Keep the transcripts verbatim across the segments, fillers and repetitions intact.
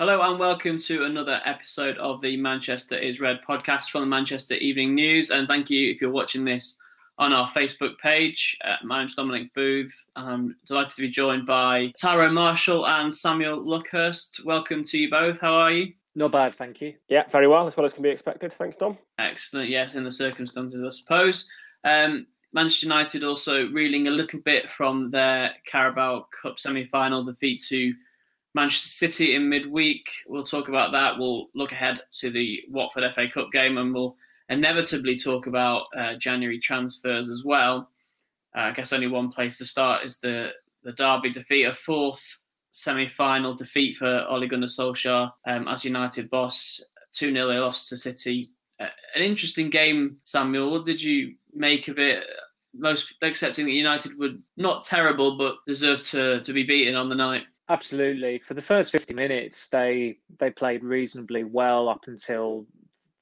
Hello and welcome to another episode of the Manchester is Red podcast from the Manchester Evening News. And thank you if you're watching this on our Facebook page. Uh, my name's Dominic Booth. I'm delighted to be joined by Taro Marshall and Samuel Luckhurst. Welcome to you both. How are you? Not bad, thank you. Yeah, very well, as well as can be expected. Thanks, Dom. Excellent. Yes, in the circumstances, I suppose. Um, Manchester United also reeling a little bit from their Carabao Cup semi-final defeat to Manchester City in midweek. We'll talk about that. We'll look ahead to the Watford F A Cup game, and we'll inevitably talk about uh, January transfers as well. Uh, I guess only one place to start is the, the Derby defeat, a fourth semi-final defeat for Ole Gunnar Solskjaer um, as United boss. two nil they lost to City. Uh, an interesting game, Samuel. What did you make of it? Most accepting that United were not terrible, but deserved to, to be beaten on the night. Absolutely. For the first fifty minutes, they they played reasonably well up until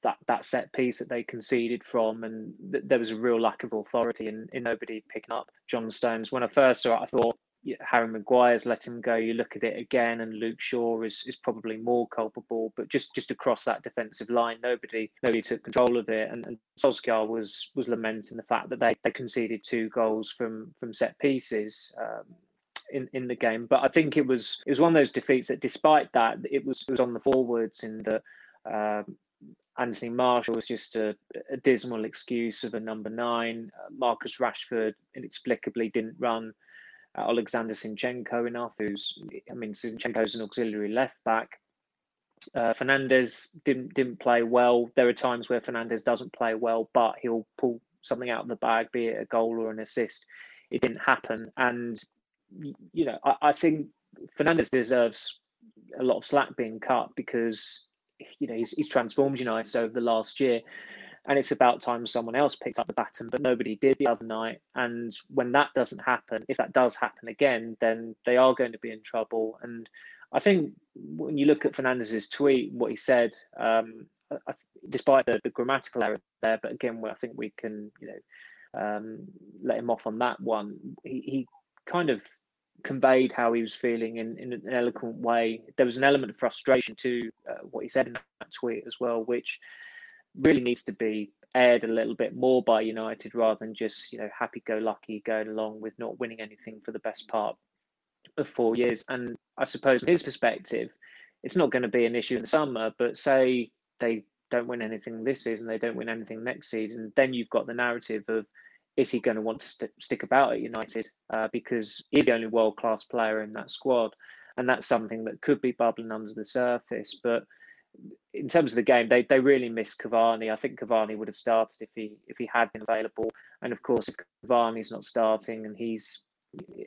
that, that set piece that they conceded from, and th- there was a real lack of authority and nobody picking up John Stones. When I first saw it, I thought yeah, Harry Maguire's let him go. You look at it again, and Luke Shaw is, is probably more culpable. But just, just across that defensive line, nobody nobody took control of it, and, and Solskjaer was was lamenting the fact that they, they conceded two goals from from set pieces. Um, In, in the game, but I think it was it was one of those defeats that, despite that, it was it was on the forwards, in that um, Anthony Martial was just a, a dismal excuse of a number nine. Uh, Marcus Rashford inexplicably didn't run uh, Alexander Zinchenko enough. Who's I mean, Zinchenko's an auxiliary left back. Uh, Fernandes didn't didn't play well. There are times where Fernandes doesn't play well, but he'll pull something out of the bag, be it a goal or an assist. It didn't happen, and you know, I, I think Fernandes deserves a lot of slack being cut, because, you know, he's, he's transformed United over the last year, and it's about time someone else picked up the baton, but nobody did the other night. And when that doesn't happen, if that does happen again, then they are going to be in trouble. And I think when you look at Fernandes's tweet, what he said, um, I, despite the, the grammatical error there, but again, well, I think we can, you know, um, let him off on that one. He, he kind of conveyed how he was feeling in, in an eloquent way. There was an element of frustration to uh, what he said in that tweet as well, which really needs to be aired a little bit more by United, rather than just, you know, happy-go-lucky going along with not winning anything for the best part of four years. And I suppose from his perspective, it's not going to be an issue in the summer, but say they don't win anything this season, they don't win anything next season, then you've got the narrative of, is he going to want to st- stick about at United? Uh, because he's the only world-class player in that squad. And that's something that could be bubbling under the surface. But in terms of the game, they, they really missed Cavani. I think Cavani would have started if he if he had been available. And of course, if Cavani's not starting and he's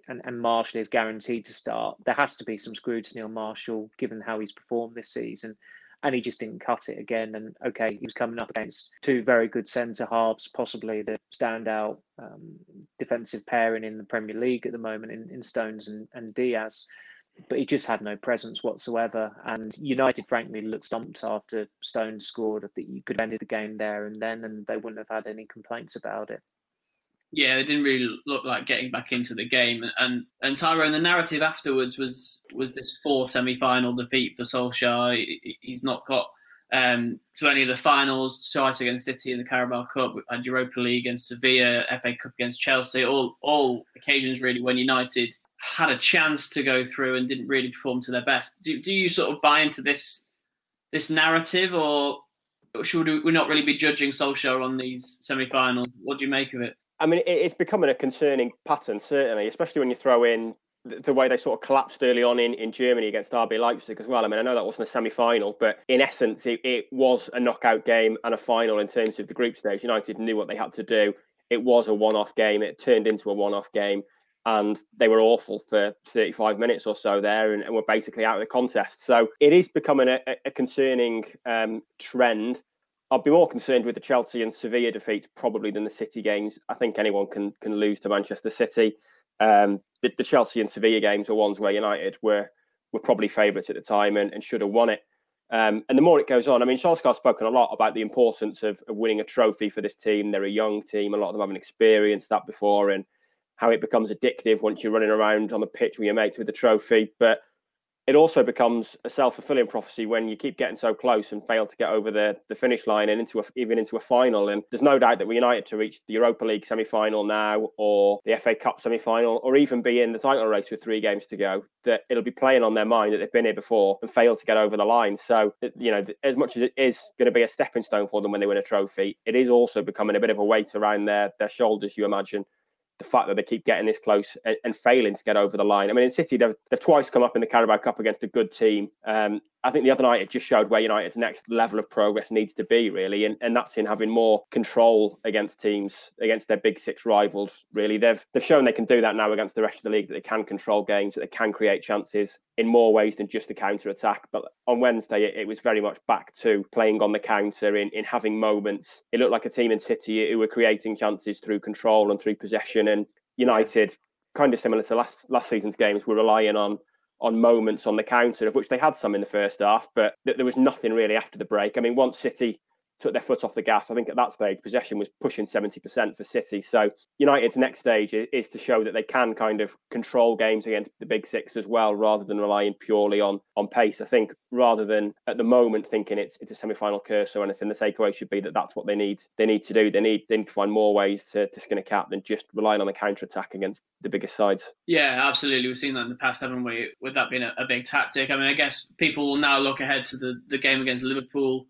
and, and Martial is guaranteed to start, there has to be some scrutiny on Martial, given how he's performed this season. And he just didn't cut it again. And okay, he was coming up against two very good centre halves, possibly the standout um, defensive pairing in the Premier League at the moment, in, in Stones and, and Diaz. But he just had no presence whatsoever. And United, frankly, looked stumped after Stones scored. I think you could have ended the game there and then, and they wouldn't have had any complaints about it. Yeah, they didn't really look like getting back into the game. And and Tyrone, the narrative afterwards was was this fourth semi-final defeat for Solskjaer. He, he's not got um, to any of the finals, twice against City in the Carabao Cup, and Europa League against Sevilla, F A Cup against Chelsea, all, all occasions really when United had a chance to go through and didn't really perform to their best. Do, do you sort of buy into this this narrative, or should we not really be judging Solskjaer on these semi-finals? What do you make of it? I mean, it's becoming a concerning pattern, certainly, especially when you throw in the way they sort of collapsed early on in, in Germany against R B Leipzig as well. I mean, I know that wasn't a semi-final, but in essence, it, it was a knockout game and a final in terms of the group stage. United knew what they had to do. It was a one-off game. It turned into a one-off game, and they were awful for thirty-five minutes or so there, and, and were basically out of the contest. So it is becoming a, a concerning um, trend. I'd be more concerned with the Chelsea and Sevilla defeats probably than the City games. I think anyone can can lose to Manchester City. Um, the, the Chelsea and Sevilla games are ones where United were were probably favourites at the time and, and should have won it. Um, and the more it goes on, I mean, Solskjaer's spoken a lot about the importance of, of winning a trophy for this team. They're a young team. A lot of them haven't experienced that before, and how it becomes addictive once you're running around on the pitch with your mates with the trophy. But it also becomes a self-fulfilling prophecy when you keep getting so close and fail to get over the, the finish line and into a, even into a final. And there's no doubt that we're United to reach the Europa League semi-final now, or the F A Cup semi-final, or even be in the title race with three games to go, that it'll be playing on their mind that they've been here before and failed to get over the line. So, you know, as much as it is going to be a stepping stone for them when they win a trophy, it is also becoming a bit of a weight around their, their shoulders, you imagine. The fact that they keep getting this close and, and failing to get over the line. I mean, in City, they've, they've twice come up in the Carabao Cup against a good team. Um, I think the other night it just showed where United's next level of progress needs to be, really. And, and that's in having more control against teams, against their big six rivals, really. They've they've shown they can do that now against the rest of the league, that they can control games, that they can create chances in more ways than just the counter-attack. But on Wednesday, it, it was very much back to playing on the counter, in, in having moments. It looked like a team in City who were creating chances through control and through possession. And United, kind of similar to last, last season's games, were relying on on moments on the counter, of which they had some in the first half, but th- there was nothing really after the break. I mean, once City took their foot off the gas, I think at that stage, possession was pushing seventy percent for City. So United's next stage is to show that they can kind of control games against the big six as well, rather than relying purely on on pace. I think rather than at the moment thinking it's it's a semi-final curse or anything, the takeaway should be that that's what they need. They need to do. They need, they need to find more ways to, to skin a cat than just relying on the counter-attack against the biggest sides. Yeah, absolutely. We've seen that in the past, haven't we? With that being a, a big tactic. I mean, I guess people will now look ahead to the, the game against Liverpool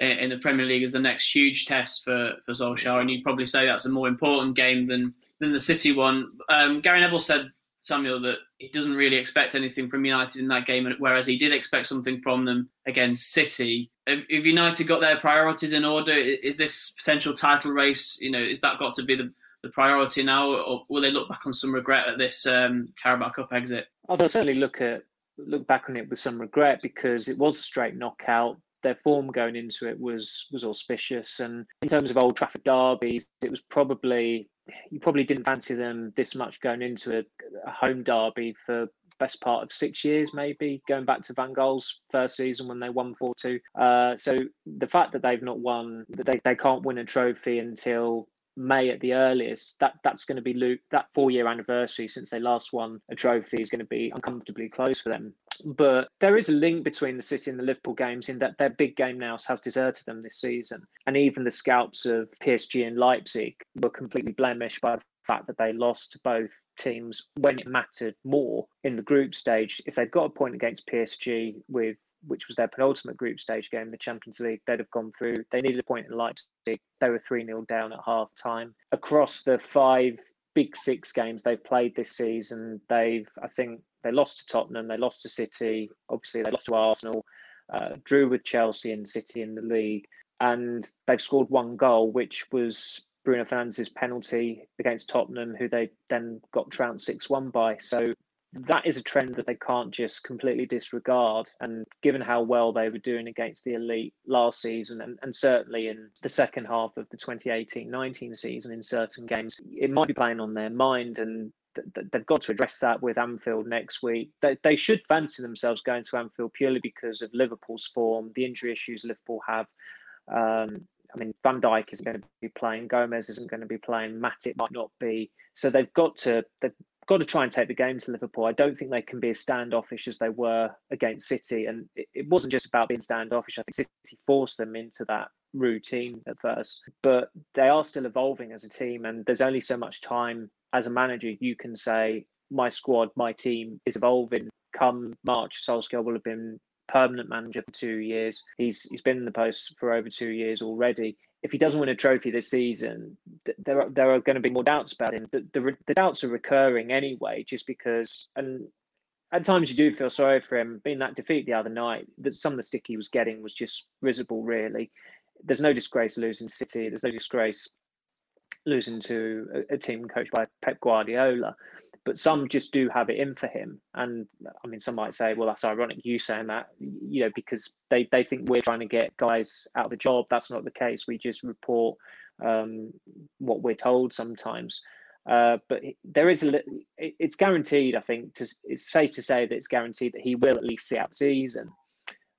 in the Premier League is the next huge test for, for Solskjaer, and you'd probably say that's a more important game than, than the City one. Um, Gary Neville said, Samuel, that he doesn't really expect anything from United in that game, whereas he did expect something from them against City. Have, have United got their priorities in order? Is this potential title race, you know, is that got to be the, the priority now, or will they look back on some regret at this um, Carabao Cup exit? I'll certainly look at look back on it with some regret, because it was a straight knockout. Their form going into it was was auspicious, and in terms of Old Trafford derbies, it was probably you probably didn't fancy them this much going into a, a home derby for best part of six years, maybe going back to Van Gaal's first season when they won four two. Uh, so the fact that they've not won, that they, they can't win a trophy until May at the earliest, that that's going to be Luke. That four year anniversary since they last won a trophy is going to be uncomfortably close for them. But there is a link between the City and the Liverpool games in that their big game now has deserted them this season. And even the scalps of P S G and Leipzig were completely blemished by the fact that they lost to both teams when it mattered more in the group stage. If they'd got a point against P S G, with which was their penultimate group stage game in the Champions League, they'd have gone through. They needed a point in Leipzig. They were three nil down at half-time. Across the five big six games they've played this season, they've, I think, they lost to Tottenham, they lost to City, obviously they lost to Arsenal, uh, drew with Chelsea and City in the league, and they've scored one goal, which was Bruno Fernandes' penalty against Tottenham, who they then got trounced six one by. So that is a trend that they can't just completely disregard. And given how well they were doing against the elite last season, and, and certainly in the second half of the twenty eighteen nineteen season in certain games, it might be playing on their mind, and they've got to address that with Anfield next week. They, they should fancy themselves going to Anfield purely because of Liverpool's form, the injury issues Liverpool have. Um, I mean, Van Dijk isn't going to be playing, Gomez isn't going to be playing, Matic might not be. So they've got to they've got to try and take the game to Liverpool. I don't think they can be as standoffish as they were against City. And it, it wasn't just about being standoffish. I think City forced them into that routine at first. But they are still evolving as a team, and there's only so much time as a manager you can say, my squad, my team is evolving. Come March, Solskjaer will have been permanent manager for two years. He's He's been in the post for over two years already. If he doesn't win a trophy this season, th- there are, there are going to be more doubts about him. The, the, the doubts are recurring anyway, just because, and at times you do feel sorry for him. Being that defeat the other night, that some of the stick he was getting was just risible, really. There's no disgrace losing City. There's no disgrace losing to a, a team coached by Pep Guardiola. But some just do have it in for him. And I mean, some might say, well, that's ironic you saying that, you know, because they, they think we're trying to get guys out of the job. That's not the case. We just report um, what we're told sometimes. Uh, but there is a, it's guaranteed, I think, to, it's safe to say that it's guaranteed that he will at least sit out the season.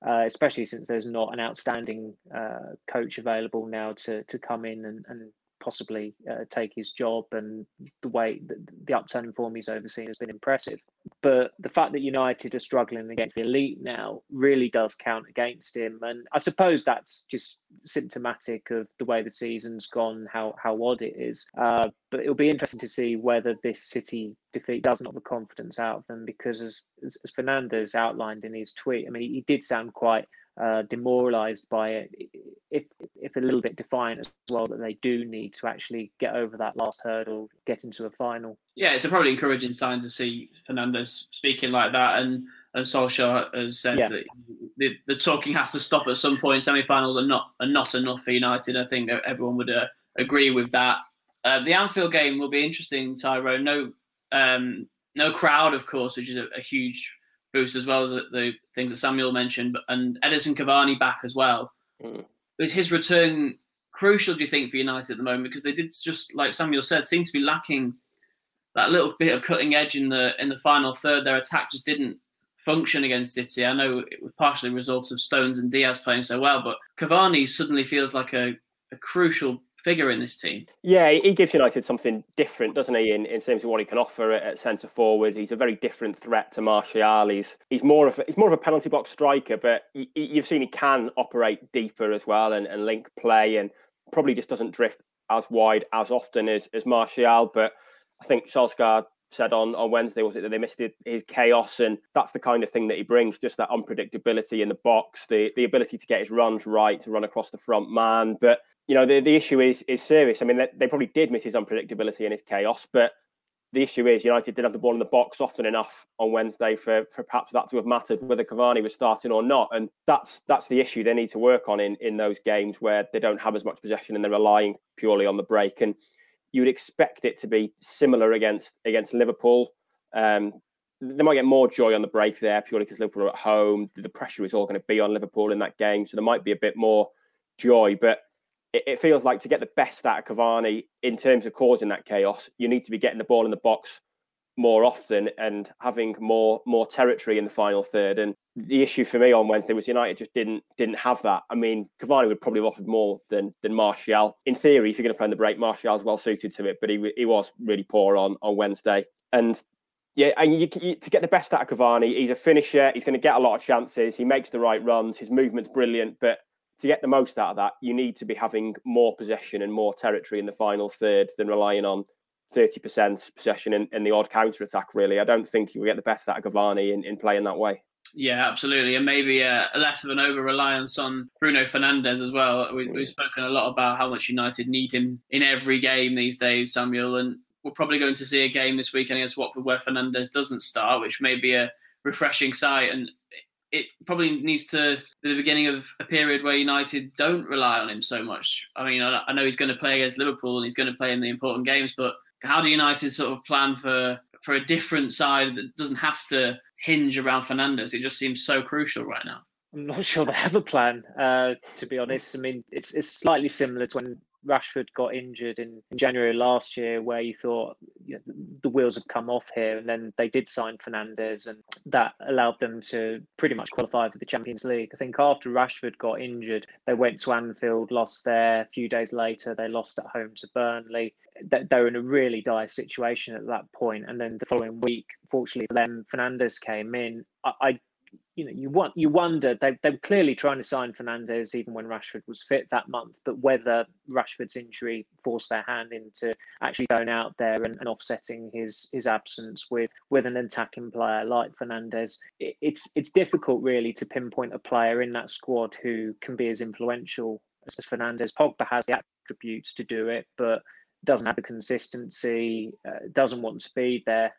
Uh, especially since there's not an outstanding uh, coach available now to to come in and, and possibly uh, take his job, and the way the, the upturn in form he's overseen has been impressive. But the fact that United are struggling against the elite now really does count against him, and I suppose that's just symptomatic of the way the season's gone, how how odd it is. Uh, but it'll be interesting to see whether this City defeat does knock the confidence out of them, because as, as, as Fernandes outlined in his tweet, I mean, he, he did sound quite Uh, demoralised by it, if if a little bit defiant as well, that they do need to actually get over that last hurdle, get into a final. Yeah, it's a probably encouraging sign to see Fernandes speaking like that, and, and Solskjaer has said yeah. that the, the talking has to stop at some point. Semi-finals are not are not enough for United. I think everyone would uh, agree with that. Uh, the Anfield game will be interesting, Tyrone. No, um, no crowd, of course, which is a, a huge boost, as well as the things that Samuel mentioned, but, and Edinson Cavani back as well. Mm. Is his return crucial, do you think, for United at the moment? Because they did, just like Samuel said, seem to be lacking that little bit of cutting edge in the in the final third. Their attack just didn't function against City. I know it was partially a result of Stones and Diaz playing so well, but Cavani suddenly feels like a, a crucial figure in this team. Yeah, he gives United something different, doesn't he, in, in terms of what he can offer at, at centre forward. He's a very different threat to Martial. He's he's more of a, he's more of a penalty box striker, but he, you've seen he can operate deeper as well, and, and link play, and probably just doesn't drift as wide as often as, as Martial. But I think Solskjaer said on, on Wednesday, was it, that they missed his chaos, and that's the kind of thing that he brings, just that unpredictability in the box, the, the ability to get his runs right, to run across the front man. But you know, the, the issue is is serious. I mean, they, they probably did miss his unpredictability and his chaos, but the issue is United did have the ball in the box often enough on Wednesday for, for perhaps that to have mattered whether Cavani was starting or not. And that's that's the issue they need to work on in, in those games where they don't have as much possession and they're relying purely on the break. And you would expect it to be similar against against Liverpool. Um, they might get more joy on the break there purely because Liverpool are at home. The pressure is all going to be on Liverpool in that game, so there might be a bit more joy. But it feels like to get the best out of Cavani in terms of causing that chaos, you need to be getting the ball in the box more often and having more more territory in the final third. And the issue for me on Wednesday was United just didn't didn't have that. I mean, Cavani would probably have offered more than than Martial. In theory, if you're going to play in the break, Martial's well suited to it, but he he was really poor on, on Wednesday. And yeah, and you, you, to get the best out of Cavani, he's a finisher. He's going to get a lot of chances. He makes the right runs. His movement's brilliant, but to get the most out of that, you need to be having more possession and more territory in the final third than relying on thirty percent possession and, and the odd counter-attack, really. I don't think you will get the best out of Cavani in, in playing that way. Yeah, absolutely. And maybe uh, less of an over-reliance on Bruno Fernandes as well. We, we've spoken a lot about how much United need him in every game these days, Samuel, and we're probably going to see a game this weekend against Watford where Fernandes doesn't start, which may be a refreshing sight. And it probably needs to be the beginning of a period where United don't rely on him so much. I mean, I know he's going to play against Liverpool and he's going to play in the important games, but how do United sort of plan for, for a different side that doesn't have to hinge around Fernandes? It just seems so crucial right now. I'm not sure they have a plan, uh, to be honest. I mean, it's it's slightly similar to when Rashford got injured in January last year, where you thought, you know, the wheels have come off here, and then they did sign Fernandes, and that allowed them to pretty much qualify for the Champions League. I think after Rashford got injured, they went to Anfield, lost there. A few days later, they lost at home to Burnley. They were in a really dire situation at that point, and then the following week, fortunately for them, Fernandes came in. I, I You know, you want you wonder they they were clearly trying to sign Fernandes even when Rashford was fit that month, but whether Rashford's injury forced their hand into actually going out there and, and offsetting his his absence with with an attacking player like Fernandes. It, it's it's difficult really to pinpoint a player in that squad who can be as influential as, as Fernandes. Pogba has the attributes to do it, but doesn't have the consistency, uh, doesn't want to be there,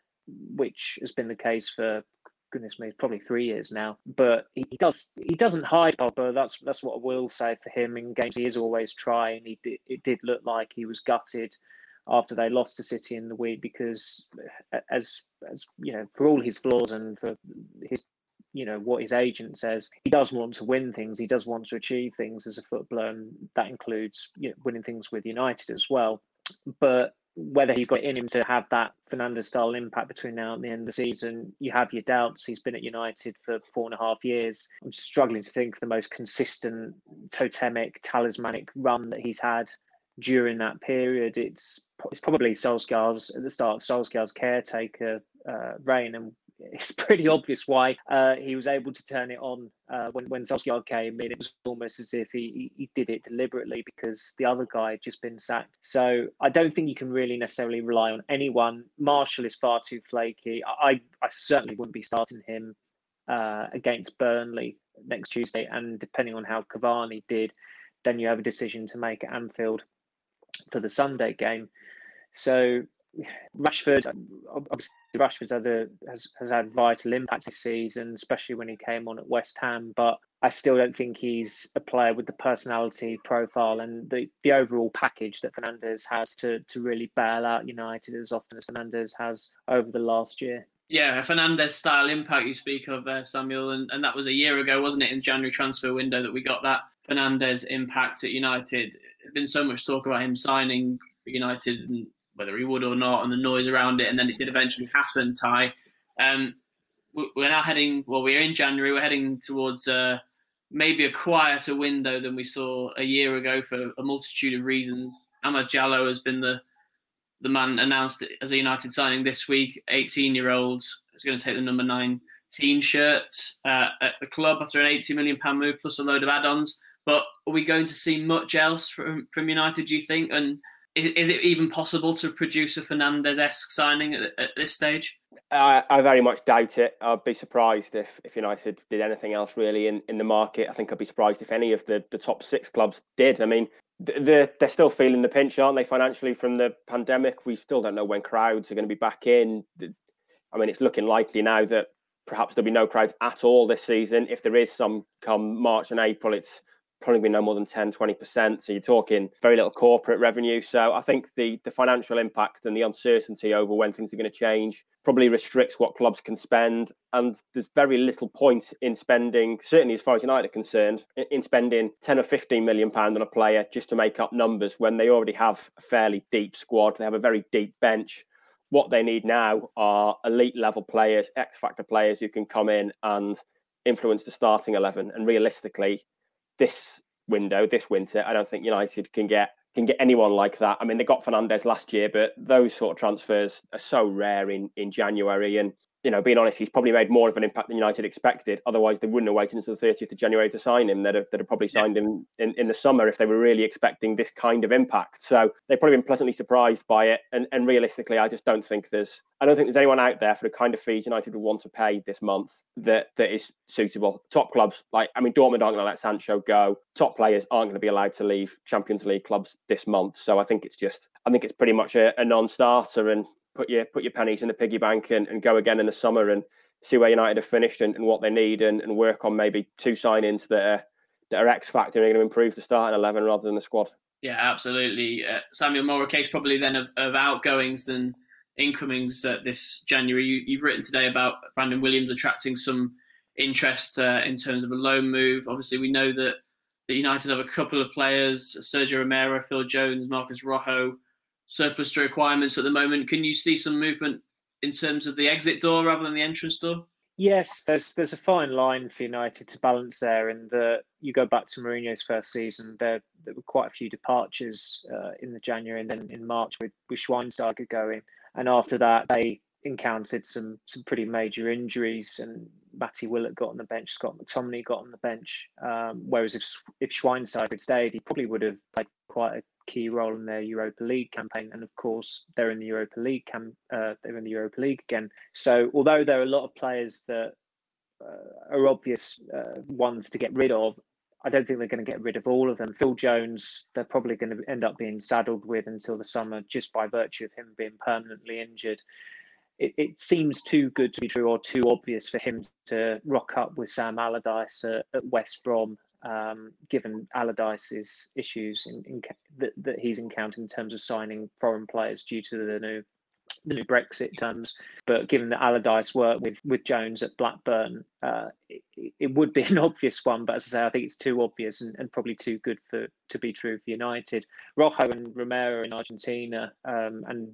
which has been the case for, goodness me, probably three years now. But he does he doesn't hide Pogba. That's that's what I will say for him in games. He is always trying. He did, it did look like he was gutted after they lost to City in the week, because as as you know, for all his flaws and for his, you know, what his agent says, he does want to win things. He does want to achieve things as a footballer, and that includes, you know, winning things with United as well. But whether he's got it in him to have that Fernandes-style impact between now and the end of the season, you have your doubts. He's been at United for four and a half years. I'm struggling to think of the most consistent, totemic, talismanic run that he's had during that period. It's it's probably Solskjaer's, at the start of Solskjaer's caretaker uh, reign, and it's pretty obvious why uh, he was able to turn it on uh, when, when Solskjaer came in. It was almost as if he, he did it deliberately because the other guy had just been sacked. So I don't think you can really necessarily rely on anyone. Martial is far too flaky. I, I certainly wouldn't be starting him uh, against Burnley next Tuesday. And depending on how Cavani did, then you have a decision to make at Anfield for the Sunday game. So Rashford, obviously Rashford's had a, has, has had vital impact this season, especially when he came on at West Ham, but I still don't think he's a player with the personality profile and the, the overall package that Fernandes has to, to really bail out United as often as Fernandes has over the last year. Yeah, a Fernandes-style impact you speak of, uh, Samuel, and, and that was a year ago, wasn't it, in the January transfer window that we got that Fernandes impact at United. There's been so much talk about him signing for United and whether he would or not, and the noise around it, and then it did eventually happen, Ty. Um, we're now heading, well, we're in January, we're heading towards uh, maybe a quieter window than we saw a year ago for a multitude of reasons. Amad Diallo has been the the man announced as a United signing this week, eighteen-year-old, is going to take the number nineteen shirt uh, at the club after an eighty million pounds move, plus a load of add-ons. But are we going to see much else from, from United, do you think? And is it even possible to produce a Fernandes-esque signing at, at this stage? I, I very much doubt it. I'd be surprised if, if United did anything else really in, in the market. I think I'd be surprised if any of the, the top six clubs did. I mean, they're, they're still feeling the pinch, aren't they, financially from the pandemic? We still don't know when crowds are going to be back in. I mean, it's looking likely now that perhaps there'll be no crowds at all this season. If there is some come March and April, it's probably be no more than ten, twenty percent. So you're talking very little corporate revenue. So I think the, the financial impact and the uncertainty over when things are going to change probably restricts what clubs can spend. And there's very little point in spending, certainly as far as United are concerned, in spending ten or fifteen million pounds on a player just to make up numbers when they already have a fairly deep squad. They have a very deep bench. What they need now are elite level players, X-factor players who can come in and influence the starting eleven. And realistically, this window, this winter, I don't think United can get can get anyone like that. I mean, they got Fernandes last year, but those sort of transfers are so rare in, in January. And, you know, being honest, he's probably made more of an impact than United expected. Otherwise, they wouldn't have waited until the thirtieth of January to sign him. They'd have, they'd have probably signed him in, in the summer if they were really expecting this kind of impact. So they've probably been pleasantly surprised by it. And, and realistically, I just don't think there's I don't think there's anyone out there for the kind of fees United would want to pay this month that, that is suitable. Top clubs, like, I mean, Dortmund aren't going to let Sancho go. Top players aren't going to be allowed to leave Champions League clubs this month. So I think it's just, I think it's pretty much a, a non-starter, and put your put your pennies in the piggy bank and, and go again in the summer and see where United have finished and, and what they need and, and work on maybe two signings that are, that are X-factor and are going to improve the starting eleven rather than the squad. Yeah, absolutely. Uh, Samuel, more a case probably then of, of outgoings than incomings uh, this January. You, you've written today about Brandon Williams attracting some interest uh, in terms of a loan move. Obviously, we know that, that United have a couple of players, Sergio Romero, Phil Jones, Marcus Rojo, surplus to requirements at the moment. Can you see some movement in terms of the exit door rather than the entrance door? Yes, there's there's a fine line for United to balance there, in that you go back to Mourinho's first season, there there were quite a few departures uh, in the January and then in March with, with Schweinsteiger going. And after that, they encountered some some pretty major injuries, and Matty Willett got on the bench, Scott McTominay got on the bench. Um, whereas if if Schweinsteiger had stayed, he probably would have played quite a key role in their Europa League campaign, and of course they're in the Europa League cam- uh, they're in the Europa League again. So although there are a lot of players that uh, are obvious uh, ones to get rid of, I don't think they're going to get rid of all of them. Phil Jones, they're probably going to end up being saddled with until the summer just by virtue of him being permanently injured. It, it seems too good to be true, or too obvious for him to rock up with Sam Allardyce at, at West Brom. Um, given Allardyce's issues in, in, that, that he's encountered in terms of signing foreign players due to the new the new Brexit terms. But given that Allardyce worked with, with Jones at Blackburn, uh, it, it would be an obvious one. But as I say, I think it's too obvious and, and probably too good for to be true for United. Rojo and Romero in Argentina, um, and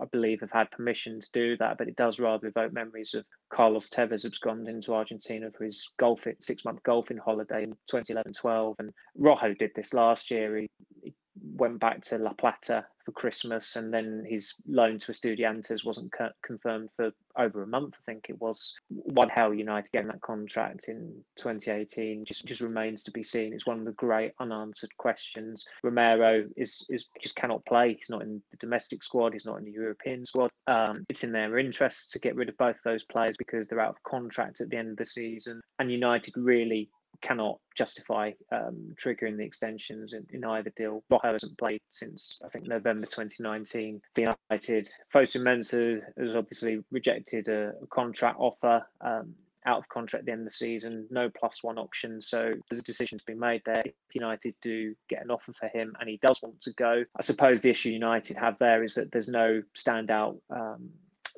I believe have had permission to do that, but it does rather evoke memories of Carlos Tevez absconding to Argentina for his golf six-month golfing holiday in twenty eleven twelve. And Rojo did this last year. He, he went back to La Plata for Christmas, and then his loan to Estudiantes wasn't co- confirmed for over a month, I think it was. What, how United getting that contract in twenty eighteen just, just remains to be seen. It's one of the great unanswered questions. Romero is, is just cannot play. He's not in the domestic squad. He's not in the European squad. Um, it's in their interest to get rid of both those players because they're out of contract at the end of the season, and United really cannot justify um, triggering the extensions in, in either deal. Rojo hasn't played since, I think, November twenty nineteen for United. Fosu Mensah has obviously rejected a, a contract offer, um, out of contract at the end of the season, no plus one option. So there's a decision to be made there. If United do get an offer for him and he does want to go, I suppose the issue United have there is that there's no standout um,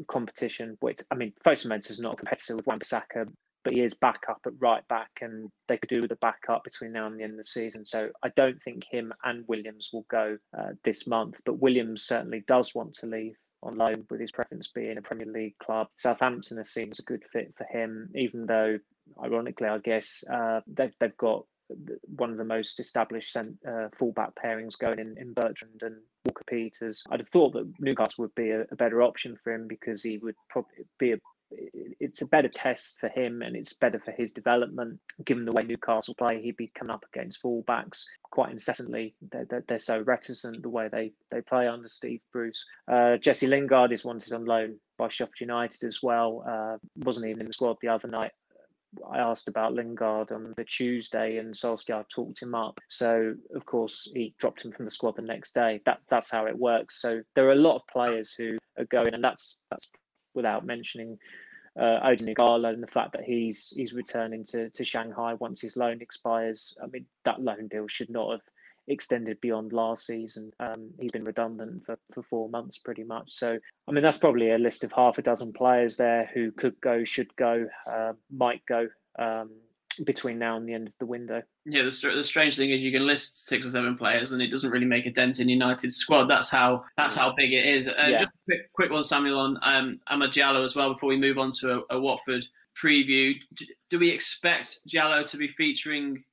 competition. Which, I mean, Fosu Mensah is not a competitor with Wan-Bissaka, but he is back up at right back, and they could do with a back up between now and the end of the season. So I don't think him and Williams will go uh, this month, but Williams certainly does want to leave on loan, with his preference being a Premier League club. Southampton has seemed a good fit for him, even though, ironically, I guess, uh, they've, they've got one of the most established uh, full-back pairings going in, in Bertrand and Walker-Peters. I'd have thought that Newcastle would be a, a better option for him because he would probably be a it's a better test for him, and it's better for his development. Given the way Newcastle play, he'd be coming up against fullbacks quite incessantly. They're, they're, they're so reticent the way they, they play under Steve Bruce. Uh, Jesse Lingard is wanted on loan by Sheffield United as well. Uh, wasn't even in the squad the other night. I asked about Lingard on the Tuesday and Solskjaer talked him up. So, of course, he dropped him from the squad the next day. That That's how it works. So there are a lot of players who are going, and that's that's without mentioning uh, Ole Gunnar and the fact that he's he's returning to, to Shanghai once his loan expires. I mean, that loan deal should not have extended beyond last season. Um, he's been redundant for, for four months pretty much. So, I mean, that's probably a list of half a dozen players there who could go, should go, uh, might go um, between now and the end of the window. Yeah, the, the strange thing is you can list six or seven players and it doesn't really make a dent in United's squad. That's how that's how big it is. Uh, yeah. Just a quick, quick one, Samuel, on um, Amad Diallo as well before we move on to a, a Watford preview. Do, do we expect Diallo to be featuring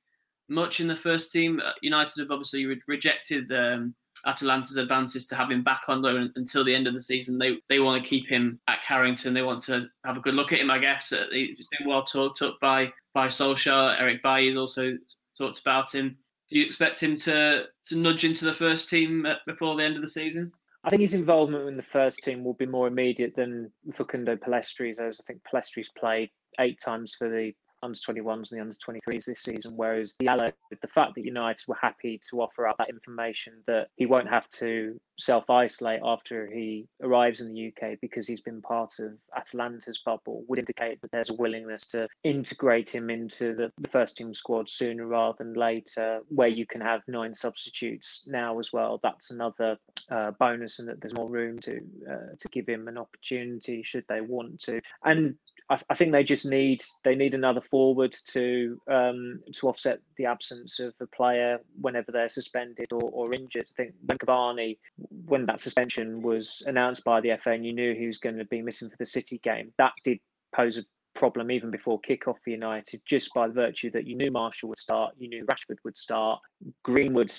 much in the first team? United have obviously re- rejected um, Atalanta's advances to have him back on loan until the end of the season. They they want to keep him at Carrington. They want to have a good look at him, I guess. He's been well talked up by by Solskjaer. Eric Bailly's also talked about him. Do you expect him to, to nudge into the first team before the end of the season? I think his involvement in the first team will be more immediate than Facundo Pellestri's, as I think Pellestri's played eight times for the under twenty-ones and the under twenty-threes this season, whereas Diallo, the fact that United were happy to offer up that information that he won't have to self-isolate after he arrives in the U K because he's been part of Atalanta's bubble, would indicate that there's a willingness to integrate him into the, the first team squad sooner rather than later, where you can have nine substitutes now as well. That's another uh, bonus, and that there's more room to uh, to give him an opportunity should they want to. And I, I think they just need they need another forward to um, to offset the absence of a player whenever they're suspended or, or injured. I think when Cavani, when that suspension was announced by the F A and you knew he was going to be missing for the City game, that did pose a problem even before kickoff for United, just by the virtue that you knew Martial would start, you knew Rashford would start. Greenwood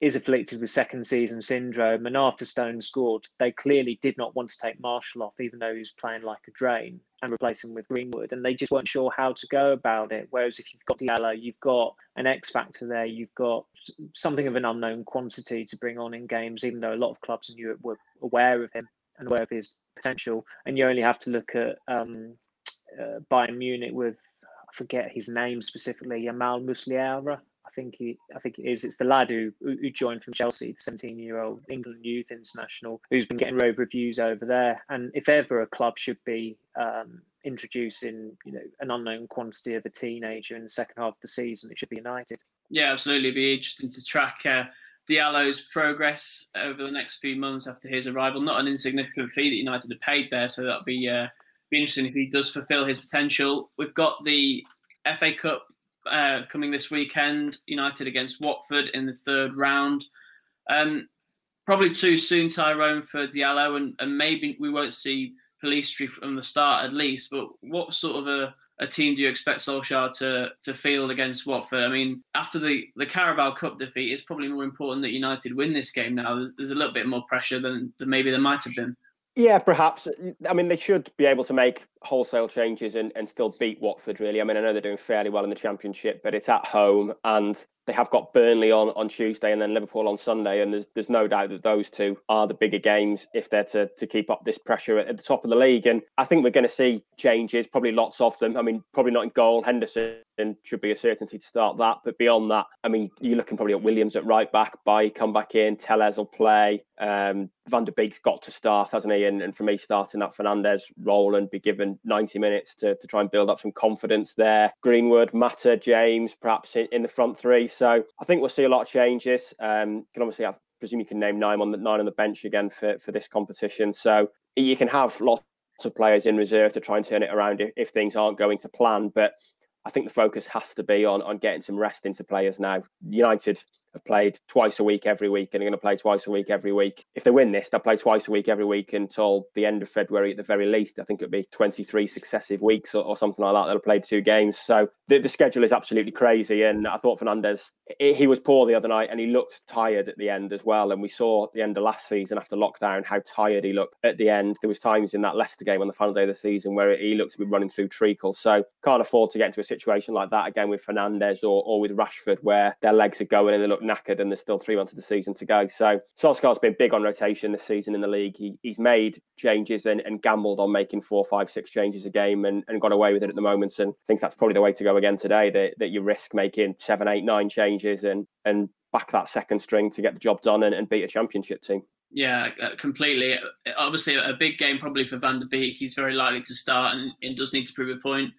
is afflicted with second season syndrome, and after Stones scored, they clearly did not want to take Martial off, even though he was playing like a drain, and replace him with Greenwood, and they just weren't sure how to go about it. Whereas if you've got Diallo, you've got an X factor there, you've got something of an unknown quantity to bring on in games, even though a lot of clubs in Europe were aware of him and aware of his potential. And you only have to look at um, uh, Bayern Munich with, I forget his name specifically, Yamal Musliera. I think he, I think it is. It's the lad who, who joined from Chelsea, the seventeen-year-old England youth international, who's been getting rave reviews over there. And if ever a club should be um, introducing, you know, an unknown quantity of a teenager in the second half of the season, it should be United. Yeah, absolutely. It'd be interesting to track uh, Diallo's progress over the next few months after his arrival. Not an insignificant fee that United have paid there, so that'll be uh, be interesting if he does fulfil his potential. We've got the F A Cup Uh, coming this weekend, United against Watford in the third round. Um, probably too soon, Tyrone, for Diallo, and, and maybe we won't see Pelistri from the start, at least. But what sort of a, a team do you expect Solskjaer to to field against Watford? I mean, after the, the Carabao Cup defeat, it's probably more important that United win this game now. There's, there's a little bit more pressure than, than maybe there might have been. Yeah, perhaps. I mean, they should be able to make wholesale changes and, and still beat Watford, really. I mean, I know they're doing fairly well in the Championship, but it's at home, and they have got Burnley on, on Tuesday and then Liverpool on Sunday, and there's there's no doubt that those two are the bigger games if they're to, to keep up this pressure at, at the top of the league. And I think we're going to see changes, probably lots of them. I mean, probably not in goal. Henderson should be a certainty to start that. But beyond that, I mean, you're looking probably at Williams at right back, Bailly come back in, Tellez will play. Um, Van der Beek's got to start, hasn't he? And, and for me, starting that Fernandes role and be given ninety minutes to, to try and build up some confidence there. Greenwood, Mata, James, perhaps in, in the front three. So I think we'll see a lot of changes. Um, you can obviously have, I presume you can name nine on the nine on the bench again for, for this competition. So you can have lots of players in reserve to try and turn it around if, if things aren't going to plan. But I think the focus has to be on, on getting some rest into players now. United have played twice a week every week and are going to play twice a week every week. If they win this, they'll play twice a week every week until the end of February at the very least. I think it'll be twenty-three successive weeks or, or something like that. They'll play two games. So the, the schedule is absolutely crazy. And I thought Fernandes, it, he was poor the other night and he looked tired at the end as well. And we saw at the end of last season after lockdown how tired he looked at the end. There was times in that Leicester game on the final day of the season where he looked to be running through treacle. So can't afford to get into a situation like that again with Fernandes or, or with Rashford where their legs are going and they look knackered and there's still three months of the season to go. So Solskjaer's been big on rotation this season in the league. He, he's made changes and, and gambled on making four, five, six changes a game and, and got away with it at the moment. And I think that's probably the way to go again today, that, that you risk making seven, eight, nine changes and, and back that second string to get the job done and, and beat a Championship team. Yeah, completely. Obviously, a big game probably for Van der Beek. He's very likely to start and, and does need to prove a point.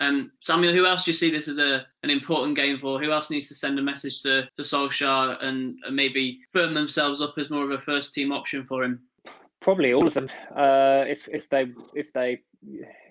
Um, Samuel, who else do you see this as a, an important game for? Who else needs to send a message to, to Solskjaer and, and maybe firm themselves up as more of a first-team option for him? Probably all of them. Uh, if if they if they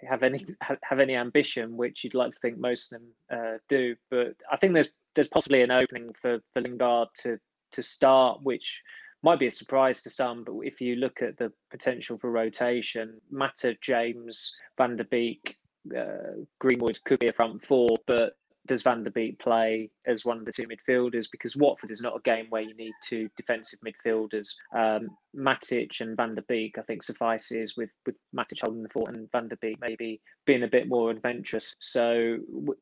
have any have any ambition, which you'd like to think most of them uh, do, but I think there's there's possibly an opening for, for Lingard to to start, which might be a surprise to some, but if you look at the potential for rotation, Mata, James, Van der Beek, Uh, Greenwood could be a front four, but does Van der Beek play as one of the two midfielders? Because Watford is not a game where you need two defensive midfielders. Um, Matic and Van der Beek, I think, suffices with, with Matic holding the fort and Van der Beek maybe being a bit more adventurous. So w-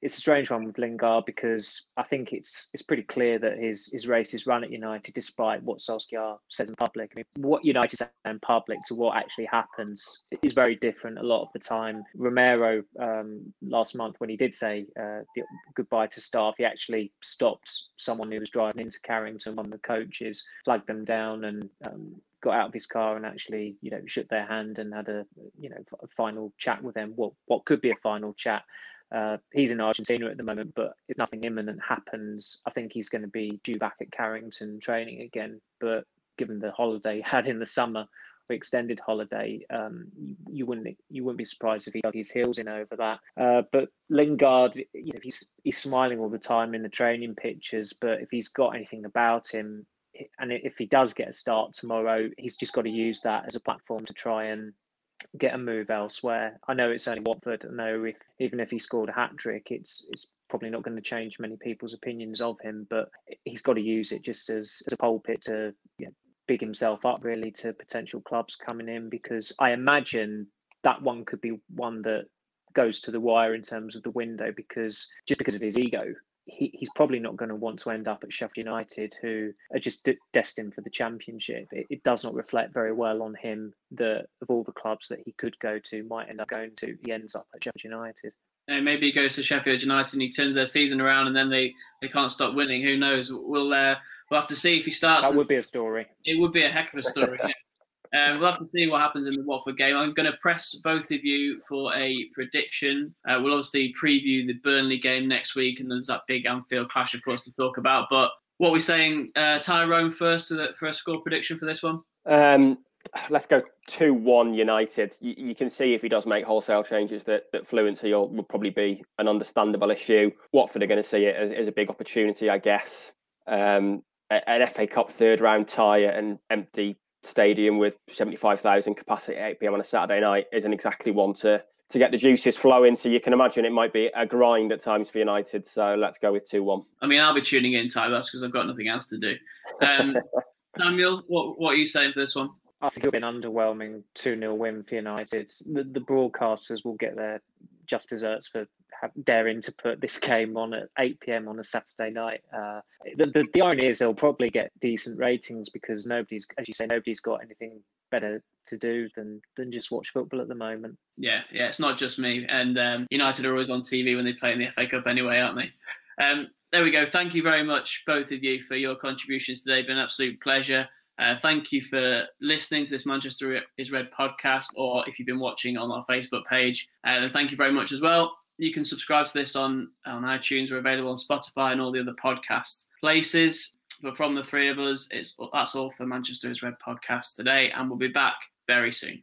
it's a strange one with Lingard because I think it's it's pretty clear that his his race is run at United, despite what Solskjaer says in public. I mean, what United says in public to what actually happens is very different a lot of the time. Romero um, last month, when he did say uh, the, goodbye to staff, he actually stopped someone who was driving into Carrington, one of the coaches, flagged them down and um, got out of his car and actually, you know, shook their hand and had a, you know, a final chat with them. What what could be a final chat? Uh, he's in Argentina at the moment, but if nothing imminent happens, I think he's going to be due back at Carrington training again. But given the holiday he had in the summer, or extended holiday, um, you, you wouldn't you wouldn't be surprised if he dug his heels in over that. Uh, but Lingard, you know, he's he's smiling all the time in the training pictures, but if he's got anything about him, and if he does get a start tomorrow, he's just got to use that as a platform to try and get a move elsewhere. I know it's only Watford. I know if, even if he scored a hat-trick, it's it's probably not going to change many people's opinions of him, but he's got to use it just as, as a pulpit to, you know, big himself up, really, to potential clubs coming in, because I imagine that one could be one that goes to the wire in terms of the window, because just because of his ego, he, he's probably not going to want to end up at Sheffield United, who are just d- destined for the Championship. It, it does not reflect very well on him that of all the clubs that he could go to, might end up going to, he ends up at Sheffield United. And maybe he goes to Sheffield United and he turns their season around and then they, they can't stop winning. Who knows? We'll uh, we'll have to see if he starts. That would be a story. It would be a heck of a story. yeah. um, we'll have to see what happens in the Watford game. I'm going to press both of you for a prediction. Uh, we'll obviously preview the Burnley game next week, and there's that big Anfield clash, of course, to talk about. But what are we saying? Uh, Tyrone first for a score prediction for this one? Um Let's go two one United. You, you can see if he does make wholesale changes that, that fluency will, will probably be an understandable issue. Watford are going to see it as, as a big opportunity, I guess. Um, an F A Cup third round tie at an empty stadium with seventy-five thousand capacity at eight p m on a Saturday night isn't exactly one to to get the juices flowing. So you can imagine it might be a grind at times for United. So let's go with two one. I mean, I'll be tuning in, Ty. That's because I've got nothing else to do. Um, Samuel, what, what are you saying for this one? I think it'll be an underwhelming two nil win for United. The, the broadcasters will get their just desserts for daring to put this game on at eight p m on a Saturday night. Uh, the, the, the irony is they'll probably get decent ratings because nobody's, as you say, nobody's got anything better to do than than just watch football at the moment. Yeah, yeah, it's not just me. And um, United are always on T V when they play in the F A Cup anyway, aren't they? Um, there we go. Thank you very much, both of you, for your contributions today. Been an absolute pleasure. Uh, thank you for listening to this Manchester is Red podcast, or if you've been watching on our Facebook page. Uh, thank you very much as well. You can subscribe to this on, on iTunes. We're available on Spotify and all the other podcast places. But from the three of us, it's that's all for Manchester is Red podcast today, and we'll be back very soon.